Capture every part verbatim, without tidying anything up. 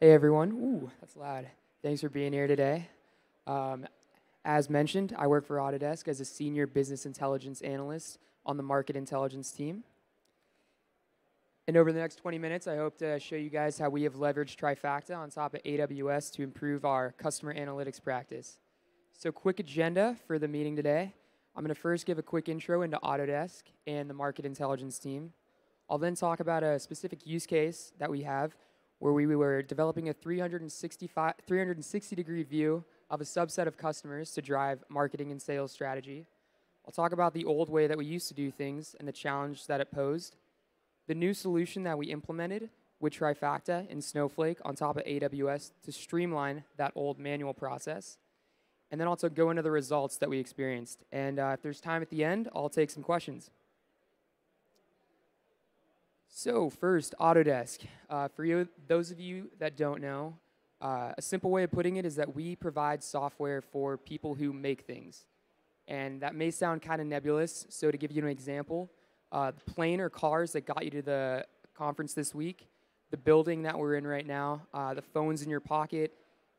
Hey, everyone. Ooh, that's loud. Thanks for being here today. Um, as mentioned, I work for Autodesk as a senior business intelligence analyst on the market intelligence team. And over the next twenty minutes, I hope to show you guys how we have leveraged Trifacta on top of A W S to improve our customer analytics practice. So quick agenda for the meeting today. I'm going to first give a quick intro into Autodesk and the market intelligence team. I'll then talk about a specific use case that we have where we were developing a three sixty degree view of a subset of customers to drive marketing and sales strategy. I'll talk about the old way that we used to do things and the challenge that it posed, the new solution that we implemented with Trifacta and Snowflake on top of A W S to streamline that old manual process, and then also go into the results that we experienced. And uh, if there's time at the end, I'll take some questions. So first, Autodesk. Uh, for you, those of you that don't know, uh, a simple way of putting it is that we provide software for people who make things. And that may sound kind of nebulous, so to give you an example, uh, the plane or cars that got you to the conference this week, the building that we're in right now, uh, the phones in your pocket,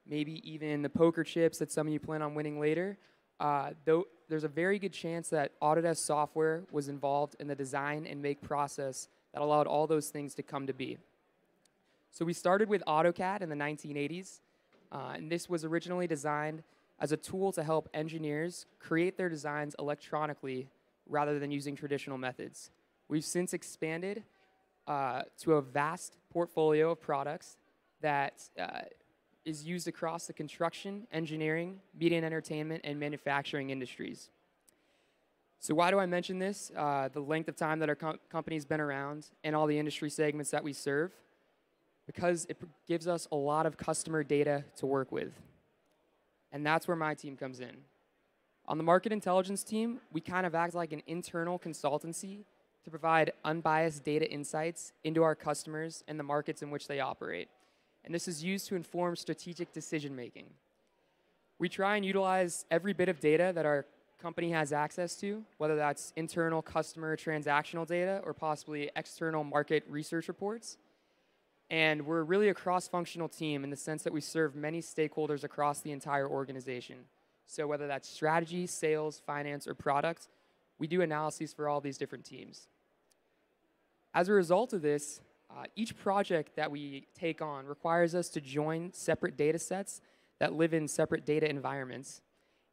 maybe even the poker chips that some of you plan on winning later, uh, though there's a very good chance that Autodesk software was involved in the design and make process that allowed all those things to come to be. So we started with AutoCAD in the nineteen eighties, uh, and this was originally designed as a tool to help engineers create their designs electronically rather than using traditional methods. We've since expanded uh, to a vast portfolio of products that uh, is used across the construction, engineering, media and entertainment, and manufacturing industries. So why do I mention this? Uh, the length of time that our com company's been around and all the industry segments that we serve, because it gives us a lot of customer data to work with. And that's where my team comes in. On the market intelligence team, we kind of act like an internal consultancy to provide unbiased data insights into our customers and the markets in which they operate. And this is used to inform strategic decision making. We try and utilize every bit of data that our company has access to, whether that's internal customer transactional data or possibly external market research reports. And we're really a cross-functional team in the sense that we serve many stakeholders across the entire organization. So whether that's strategy, sales, finance, or product, we do analyses for all these different teams. As a result of this, uh, each project that we take on requires us to join separate data sets that live in separate data environments.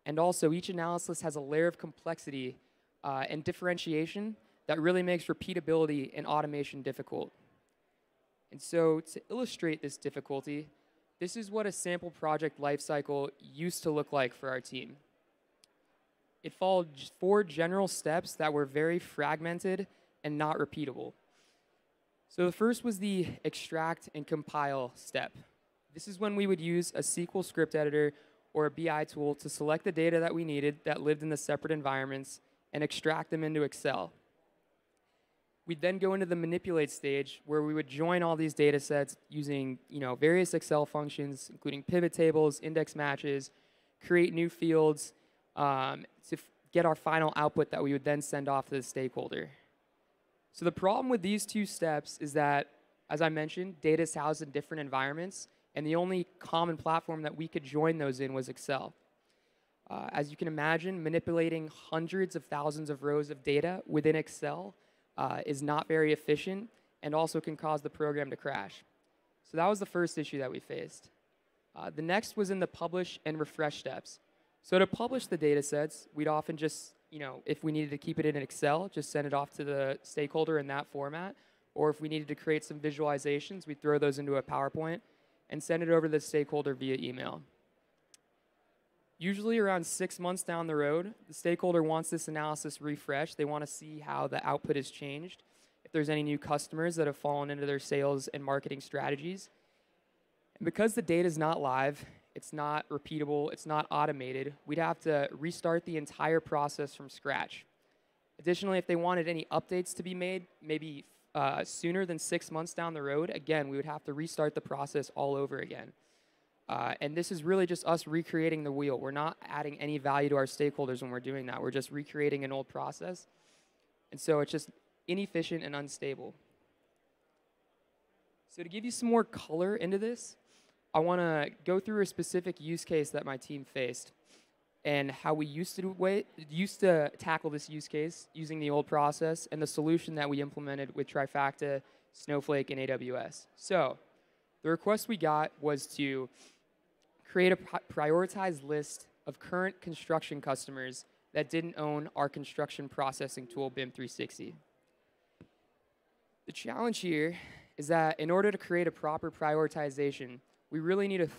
And also, each analysis has a layer of complexity uh, and differentiation that really makes repeatability and automation difficult. And so, to illustrate this difficulty, this is what a sample project lifecycle used to look like for our team. It followed four general steps that were very fragmented and not repeatable. So the first was the extract and compile step. This is when we would use a S Q L script editor or a B I tool to select the data that we needed that lived in the separate environments and extract them into Excel. We'd then go into the manipulate stage where we would join all these data sets using you know, various Excel functions, including pivot tables, index matches, create new fields um, to get our final output that we would then send off to the stakeholder. So the problem with these two steps is that, as I mentioned, data is housed in different environments, and the only common platform that we could join those in was Excel. Uh, as you can imagine, manipulating hundreds of thousands of rows of data within Excel uh, is not very efficient and also can cause the program to crash. So that was the first issue that we faced. Uh, the next was in the publish and refresh steps. So to publish the data sets, we'd often just, you know, if we needed to keep it in Excel, just send it off to the stakeholder in that format. Or if we needed to create some visualizations, we'd throw those into a PowerPoint and send it over to the stakeholder via email. Usually around six months down the road, the stakeholder wants this analysis refreshed. They want to see how the output has changed, if there's any new customers that have fallen into their sales and marketing strategies. And because the data is not live, it's not repeatable, it's not automated, we'd have to restart the entire process from scratch. Additionally, if they wanted any updates to be made, maybe Uh, sooner than six months down the road, again, we would have to restart the process all over again. Uh, and this is really just us recreating the wheel. We're not adding any value to our stakeholders when we're doing that. We're just recreating an old process. And so it's just inefficient and unstable. So to give you some more color into this, I want to go through a specific use case that my team faced and how we used to, wait, used to tackle this use case using the old process and the solution that we implemented with Trifacta, Snowflake, and A W S. So the request we got was to create a prioritized list of current construction customers that didn't own our construction processing tool, BIM three sixty. The challenge here is that in order to create a proper prioritization, we really need a, th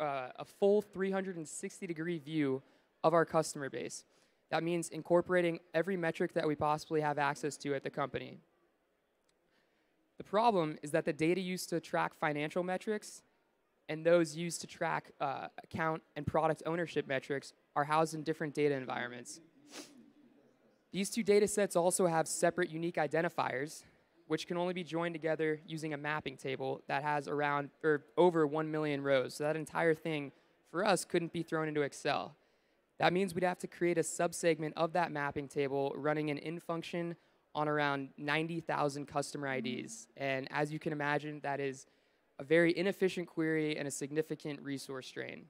uh, a full three hundred sixty degree view of our customer base. That means incorporating every metric that we possibly have access to at the company. The problem is that the data used to track financial metrics and those used to track uh, account and product ownership metrics are housed in different data environments. These two data sets also have separate unique identifiers, which can only be joined together using a mapping table that has around or over one million rows. So that entire thing, for us, couldn't be thrown into Excel. That means we'd have to create a subsegment of that mapping table running an in function on around ninety thousand customer I Ds. And as you can imagine, that is a very inefficient query and a significant resource drain.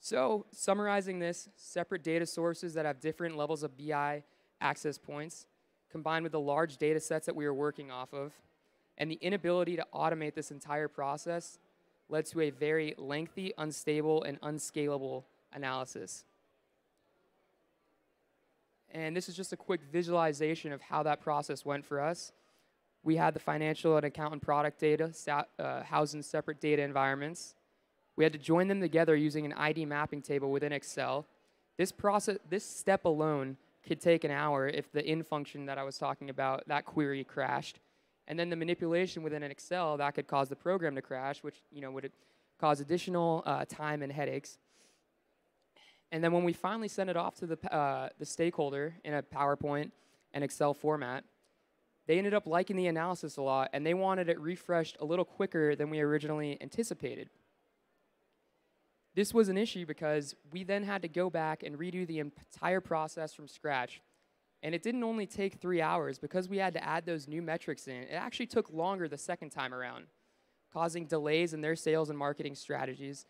So summarizing this, separate data sources that have different levels of B I access points, combined with the large data sets that we were working off of, and the inability to automate this entire process led to a very lengthy, unstable, and unscalable analysis. And this is just a quick visualization of how that process went for us. We had the financial and account and product data uh, housed in separate data environments. We had to join them together using an I D mapping table within Excel. This process, this step alone, could take an hour if the in function that I was talking about, that query crashed. And then the manipulation within an Excel, that could cause the program to crash, which you know would cause additional uh, time and headaches. And then when we finally sent it off to the, uh, the stakeholder in a PowerPoint and Excel format, they ended up liking the analysis a lot, and they wanted it refreshed a little quicker than we originally anticipated. This was an issue because we then had to go back and redo the entire process from scratch. And it didn't only take three hours. Because we had to add those new metrics in, it actually took longer the second time around, causing delays in their sales and marketing strategies.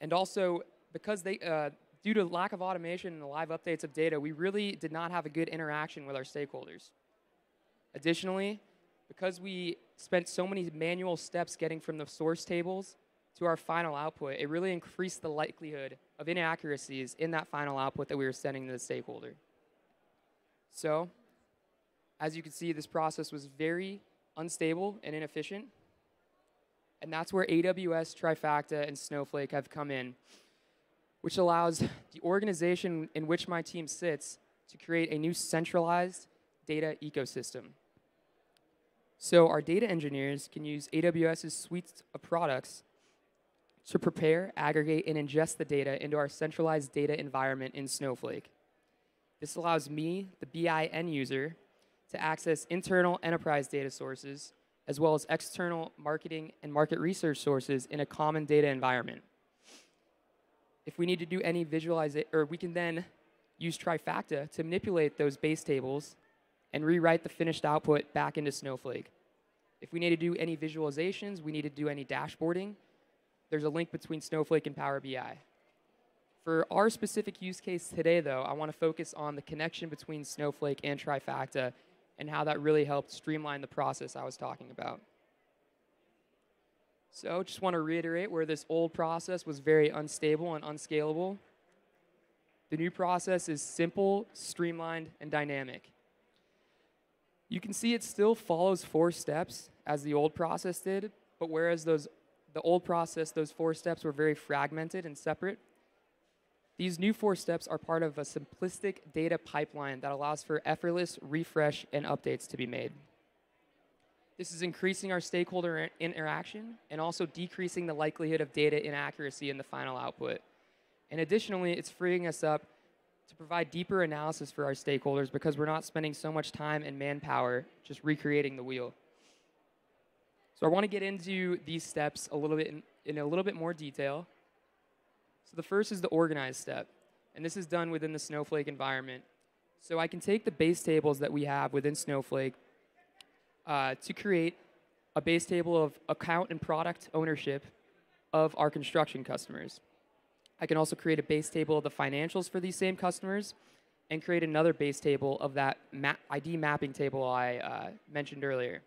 And also, because they, uh, due to lack of automation and the live updates of data, we really did not have a good interaction with our stakeholders. Additionally, because we spent so many manual steps getting from the source tables to our final output, it really increased the likelihood of inaccuracies in that final output that we were sending to the stakeholder. So, as you can see, this process was very unstable and inefficient, and that's where A W S, Trifacta, and Snowflake have come in, which allows the organization in which my team sits to create a new centralized data ecosystem. So our data engineers can use AWS's suite of products to prepare, aggregate, and ingest the data into our centralized data environment in Snowflake. This allows me, the B I end user, to access internal enterprise data sources, as well as external marketing and market research sources in a common data environment. If we need to do any visualization, or we can then use Trifacta to manipulate those base tables and rewrite the finished output back into Snowflake. If we need to do any visualizations, we need to do any dashboarding, there's a link between Snowflake and Power B I. For our specific use case today, though, I want to focus on the connection between Snowflake and Trifacta and how that really helped streamline the process I was talking about. So just want to reiterate where this old process was very unstable and unscalable. The new process is simple, streamlined, and dynamic. You can see it still follows four steps as the old process did, but whereas those The old process, those four steps were very fragmented and separate. These new four steps are part of a simplistic data pipeline that allows for effortless refresh and updates to be made. This is increasing our stakeholder interaction and also decreasing the likelihood of data inaccuracy in the final output. And additionally, it's freeing us up to provide deeper analysis for our stakeholders because we're not spending so much time and manpower just recreating the wheel. So I want to get into these steps a little bit in, in a little bit more detail. So the first is the organize step, and this is done within the Snowflake environment. So I can take the base tables that we have within Snowflake uh, to create a base table of account and product ownership of our construction customers. I can also create a base table of the financials for these same customers and create another base table of that map I D mapping table I uh, mentioned earlier.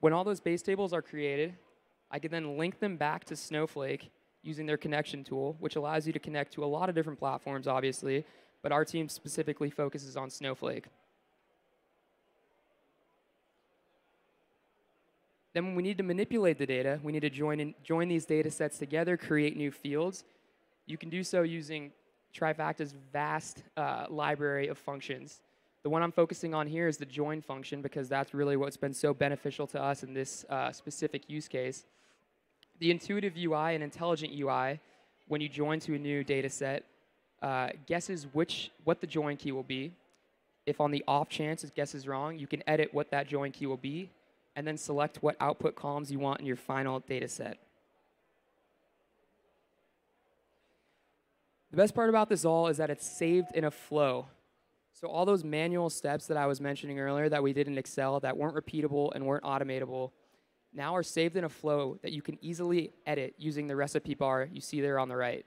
When all those base tables are created, I can then link them back to Snowflake using their connection tool, which allows you to connect to a lot of different platforms, obviously, but our team specifically focuses on Snowflake. Then when we need to manipulate the data, we need to join, in, join these data sets together, create new fields. You can do so using Trifacta's vast uh, library of functions. The one I'm focusing on here is the join function, because that's really what's been so beneficial to us in this uh, specific use case. The intuitive U I and intelligent U I, when you join to a new data set, uh, guesses which, what the join key will be. If on the off chance it guesses wrong, you can edit what that join key will be, and then select what output columns you want in your final data set. The best part about this all is that it's saved in a flow. So all those manual steps that I was mentioning earlier that we did in Excel that weren't repeatable and weren't automatable now are saved in a flow that you can easily edit using the recipe bar you see there on the right.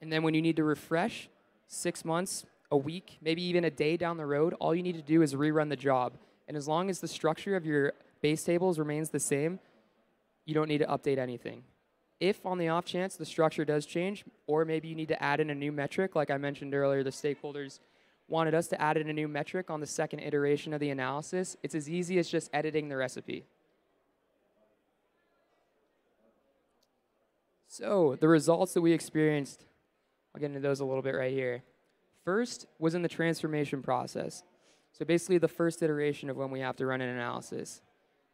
And then when you need to refresh six months, a week, maybe even a day down the road, all you need to do is rerun the job. And as long as the structure of your base tables remains the same, you don't need to update anything. If, on the off chance, the structure does change, or maybe you need to add in a new metric, like I mentioned earlier, the stakeholders wanted us to add in a new metric on the second iteration of the analysis, it's as easy as just editing the recipe. So the results that we experienced, I'll get into those a little bit right here. First was in the transformation process. So basically the first iteration of when we have to run an analysis.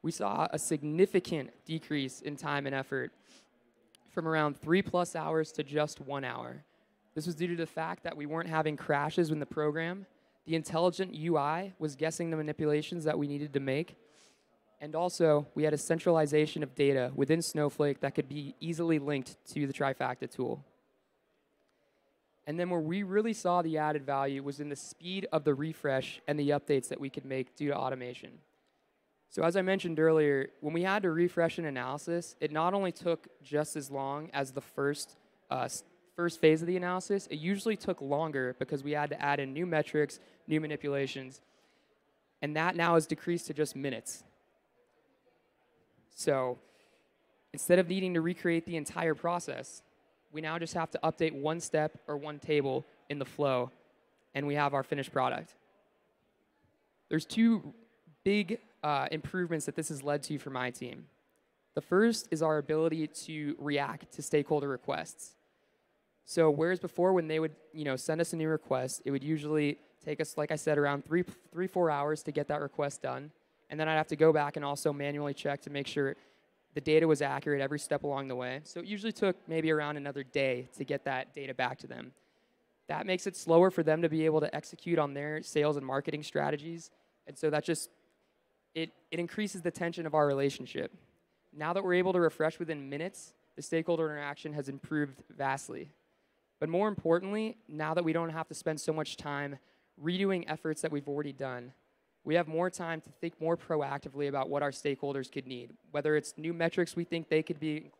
We saw a significant decrease in time and effort from around three plus hours to just one hour. This was due to the fact that we weren't having crashes in the program. The intelligent U I was guessing the manipulations that we needed to make. And also, we had a centralization of data within Snowflake that could be easily linked to the Trifacta tool. And then where we really saw the added value was in the speed of the refresh and the updates that we could make due to automation. So as I mentioned earlier, when we had to refresh an analysis, it not only took just as long as the first, uh, first phase of the analysis, it usually took longer because we had to add in new metrics, new manipulations, and that now is decreased to just minutes. So instead of needing to recreate the entire process, we now just have to update one step or one table in the flow, and we have our finished product. There's two big uh, improvements that this has led to for my team. The first is our ability to react to stakeholder requests. So whereas before, when they would you know, send us a new request, it would usually take us, like I said, around three, three, four hours to get that request done, and then I'd have to go back and also manually check to make sure the data was accurate every step along the way. So it usually took maybe around another day to get that data back to them. That makes it slower for them to be able to execute on their sales and marketing strategies. And so that just, it, it increases the tension of our relationship. Now that we're able to refresh within minutes, the stakeholder interaction has improved vastly. But more importantly, now that we don't have to spend so much time redoing efforts that we've already done, we have more time to think more proactively about what our stakeholders could need, whether it's new metrics we think they could be,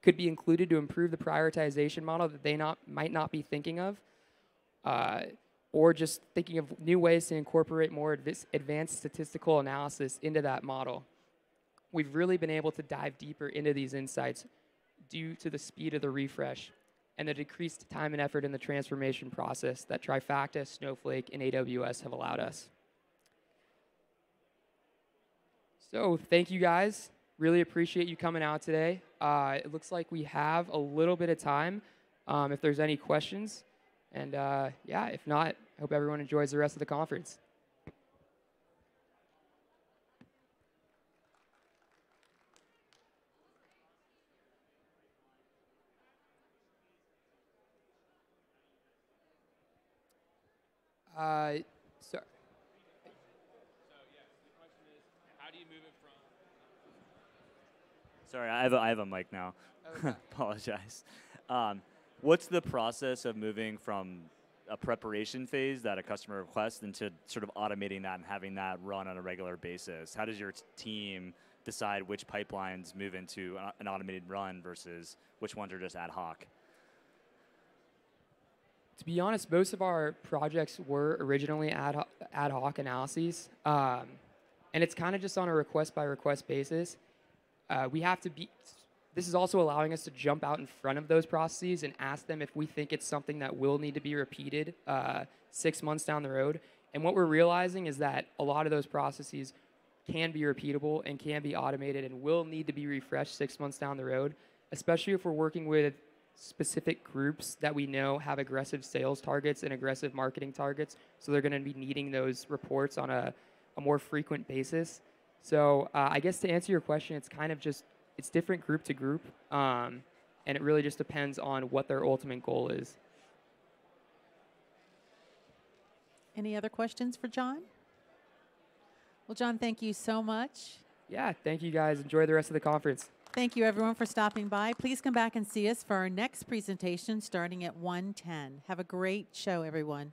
could be included to improve the prioritization model that they not, might not be thinking of, uh, or just thinking of new ways to incorporate more adv- advanced statistical analysis into that model. We've really been able to dive deeper into these insights due to the speed of the refresh and the decreased time and effort in the transformation process that Trifacta, Snowflake, and A W S have allowed us. So thank you guys. Really appreciate you coming out today. Uh, it looks like we have a little bit of time um, if there's any questions. And uh, yeah, if not, I hope everyone enjoys the rest of the conference. Uh, sorry. Sorry, I have a, I have a mic now. Okay. Apologize. Um, what's the process of moving from a preparation phase that a customer requests into sort of automating that and having that run on a regular basis? How does your team decide which pipelines move into an automated run versus which ones are just ad hoc? To be honest, most of our projects were originally ad hoc, ad hoc analyses. Um, and it's kind of just on a request-by-request basis. Uh, we have to be, this is also allowing us to jump out in front of those processes and ask them if we think it's something that will need to be repeated uh, six months down the road. And what we're realizing is that a lot of those processes can be repeatable and can be automated and will need to be refreshed six months down the road, especially if we're working with specific groups that we know have aggressive sales targets and aggressive marketing targets, so they're going to be needing those reports on a, a more frequent basis. So uh, I guess to answer your question, it's kind of just, it's different group to group, um, and it really just depends on what their ultimate goal is. Any other questions for John? Well, John, thank you so much. Yeah, thank you guys. Enjoy the rest of the conference. Thank you, everyone, for stopping by. Please come back and see us for our next presentation starting at one ten. Have a great show, everyone.